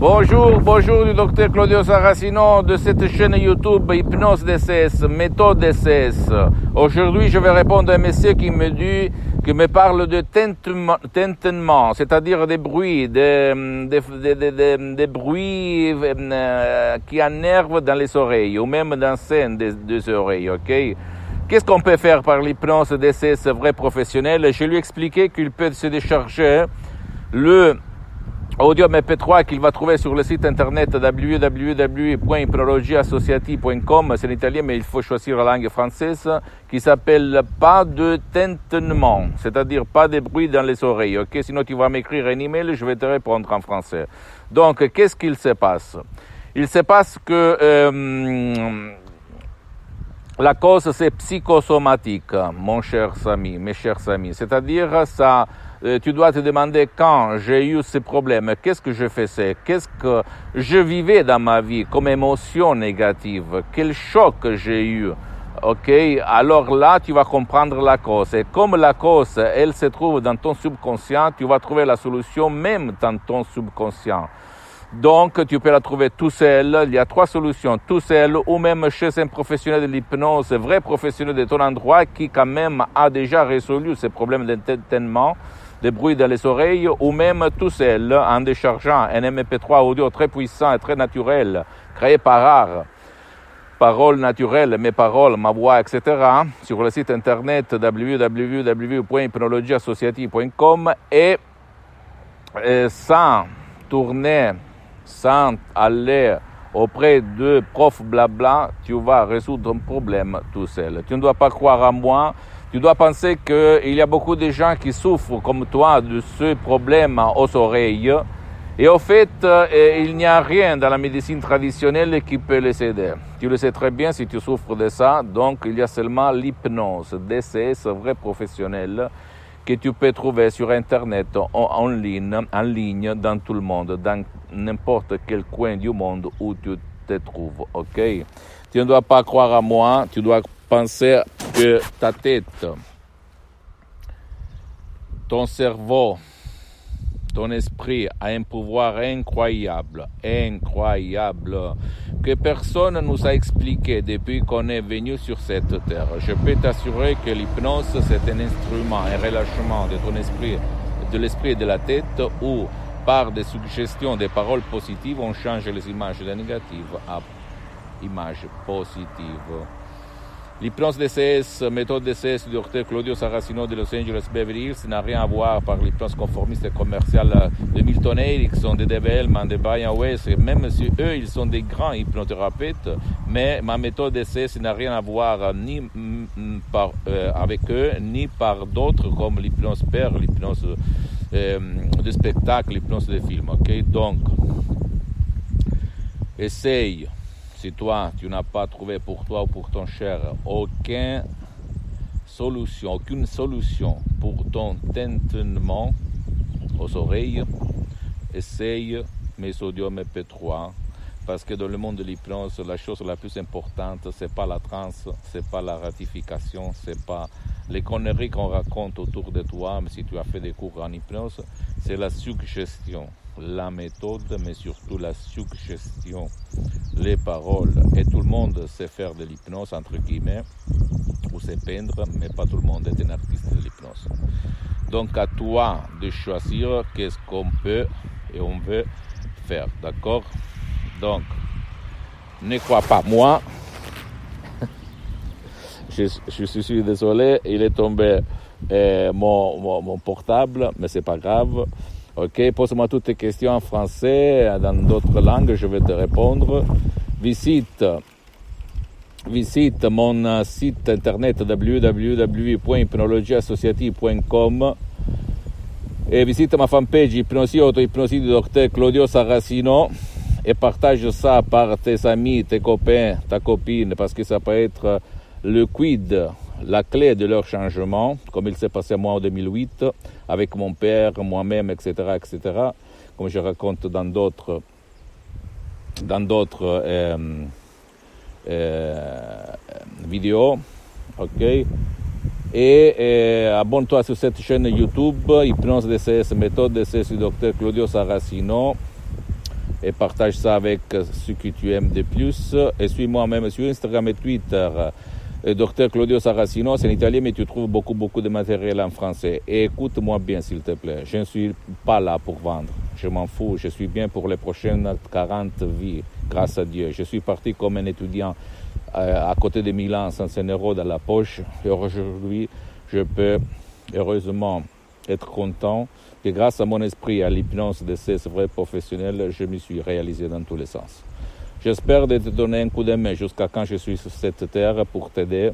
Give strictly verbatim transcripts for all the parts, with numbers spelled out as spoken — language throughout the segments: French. Bonjour, bonjour du docteur Claudio Saracino de cette chaîne YouTube Hypnose D C S, méthode D C S. Aujourd'hui, je vais répondre à un monsieur qui me dit, qui me parle de tintement, c'est-à-dire des bruits, des, des, des, des, des, des bruits euh, qui énervent dans les oreilles ou même dans scène des, des oreilles, ok? Qu'est-ce qu'on peut faire par l'hypnose D C S vrai professionnel? Je lui ai expliqué qu'il peut se décharger le audio M P trois qu'il va trouver sur le site internet w w w dot ipnologiassociati dot com, c'est en italien mais il faut choisir la langue française, qui s'appelle « Pas de tintement », c'est-à-dire pas de bruit dans les oreilles, ok? Sinon tu vas m'écrire un email, je vais te répondre en français. Donc, qu'est-ce qu'il se passe? Il se passe que euh, la cause c'est psychosomatique, mon cher ami, mes chers amis, c'est-à-dire ça... Tu dois te demander quand j'ai eu ces problèmes, qu'est-ce que je faisais, qu'est-ce que je vivais dans ma vie comme émotion négative, quel choc j'ai eu, ok? Alors là, tu vas comprendre la cause. Et comme la cause, elle se trouve dans ton subconscient, tu vas trouver la solution même dans ton subconscient. Donc, tu peux la trouver tout seul. Il y a trois solutions, tout seul ou même chez un professionnel de l'hypnose, vrai professionnel de ton endroit qui quand même a déjà résolu ces problèmes d'entêtement, des bruits dans les oreilles ou même tout seul en déchargeant un M P trois audio très puissant et très naturel, créé par art, paroles naturelles, mes paroles, ma voix, et cetera sur le site internet w w w dot ipnologiassociati dot com et, et sans tourner, sans aller auprès de prof blabla, tu vas résoudre un problème tout seul. Tu ne dois pas croire en moi. Tu dois penser qu'il y a beaucoup de gens qui souffrent comme toi de ce problème aux oreilles. Et au fait, il n'y a rien dans la médecine traditionnelle qui peut les aider. Tu le sais très bien si tu souffres de ça. Donc, il y a seulement l'hypnose, D C S, vrai professionnel, que tu peux trouver sur Internet, en ligne, en ligne, dans tout le monde, dans n'importe quel coin du monde où tu te trouves, ok? Tu ne dois pas croire à moi, tu dois penser que ta tête, ton cerveau, ton esprit a un pouvoir incroyable, incroyable, que personne nous a expliqué depuis qu'on est venu sur cette terre. Je peux t'assurer que l'hypnose, c'est un instrument, un relâchement de ton esprit, de l'esprit et de la tête, où par des suggestions, des paroles positives, on change les images de négatives à images positives. L'hypnose D C S, méthode D C S du docteur Claudio Saracino de Los Angeles Beverly Hills n'a rien à voir par l'hypnose conformiste et commerciale de Milton Erickson, de Dave Hellman, de Brian Weiss, même si eux, ils sont des grands hypnothérapeutes, mais ma méthode D C S n'a rien à voir ni par, euh, avec eux, ni par d'autres comme l'hypnose père, l'hypnose euh, de spectacle, l'hypnose de film, ok? Donc, essaye. Si toi, tu n'as pas trouvé pour toi ou pour ton cher aucune solution, aucune solution pour ton tintement aux oreilles, essaye mes audios M P trois parce que dans le monde de l'hypnose, la chose la plus importante, c'est pas la transe, c'est pas la ratification, c'est pas les conneries qu'on raconte autour de toi, mais si tu as fait des cours en hypnose, c'est la suggestion. La méthode, mais surtout la suggestion, les paroles. Et tout le monde sait faire de l'hypnose, entre guillemets, ou sait peindre, mais pas tout le monde est un artiste de l'hypnose. Donc à toi de choisir qu'est-ce qu'on peut et on veut faire, d'accord? Donc, ne crois pas moi. je, je suis désolé, il est tombé eh, mon, mon, mon portable, mais c'est pas grave. Ok, pose-moi toutes tes questions en français, dans d'autres langues, je vais te répondre. Visite, visite mon site internet w w w dot hypnologiassociati dot com E visite ma fanpage Hypnosi Auto, Hypnosi du Docteur Claudio Saracino et partage ça par tes amis, tes copains, ta copine, parce que ça peut être le quid, la clé de leur changement, comme il s'est passé moi en deux mille huit avec mon père, moi-même, et cetera, et cetera, comme je raconte dans d'autres, dans d'autres euh, euh, vidéos, ok. E eh, abbonno su questa channel YouTube Hypnose D C S, méthode D C S du Docteur Claudio Saracino e partage ça avec ceux que tu aimes de plus. E suis moi-même sur Instagram et Twitter et Docteur Claudio Saracino, c'est en italien mais tu trouves beaucoup beaucoup de matériel en français. Et écoute-moi bien s'il te plaît, je ne suis pas là pour vendre, je m'en fous, je suis bien pour les prochaines quarante vies, grâce à Dieu. Je suis parti comme un étudiant à côté de Milan, cinq cents euros dans la poche, et aujourd'hui je peux heureusement être content que grâce à mon esprit, à l'hypnose de ces vrais professionnels, je me suis réalisé dans tous les sens. J'espère de te donner un coup de main jusqu'à quand je suis sur cette terre pour t'aider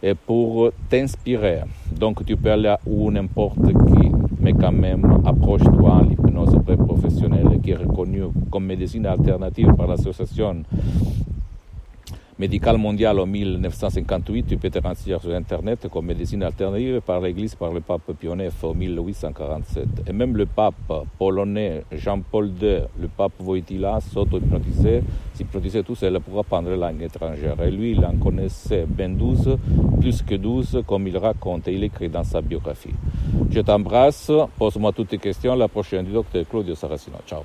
et pour t'inspirer. Donc tu peux aller à où n'importe qui, mais quand même approche-toi à l'hypnose vraie professionnelle qui est reconnue comme médecine alternative par l'association médical mondiale en diciannove cinquantotto, tu peux te renseigner sur Internet comme médecine alternative par l'Église, par le pape Pio neuf en mille huit cent quarantasette. Et même le pape polonais Jean-Paul deux, le pape Wojtyla, s'auto-hypnotisait, s'hypnotisait tout seul pour apprendre la langue étrangère. Et lui, il en connaissait bien douze, plus que douze, comme il raconte et il écrit dans sa biographie. Je t'embrasse, pose-moi toutes tes questions, la prochaine du Docteur Claudio Saracino. Ciao.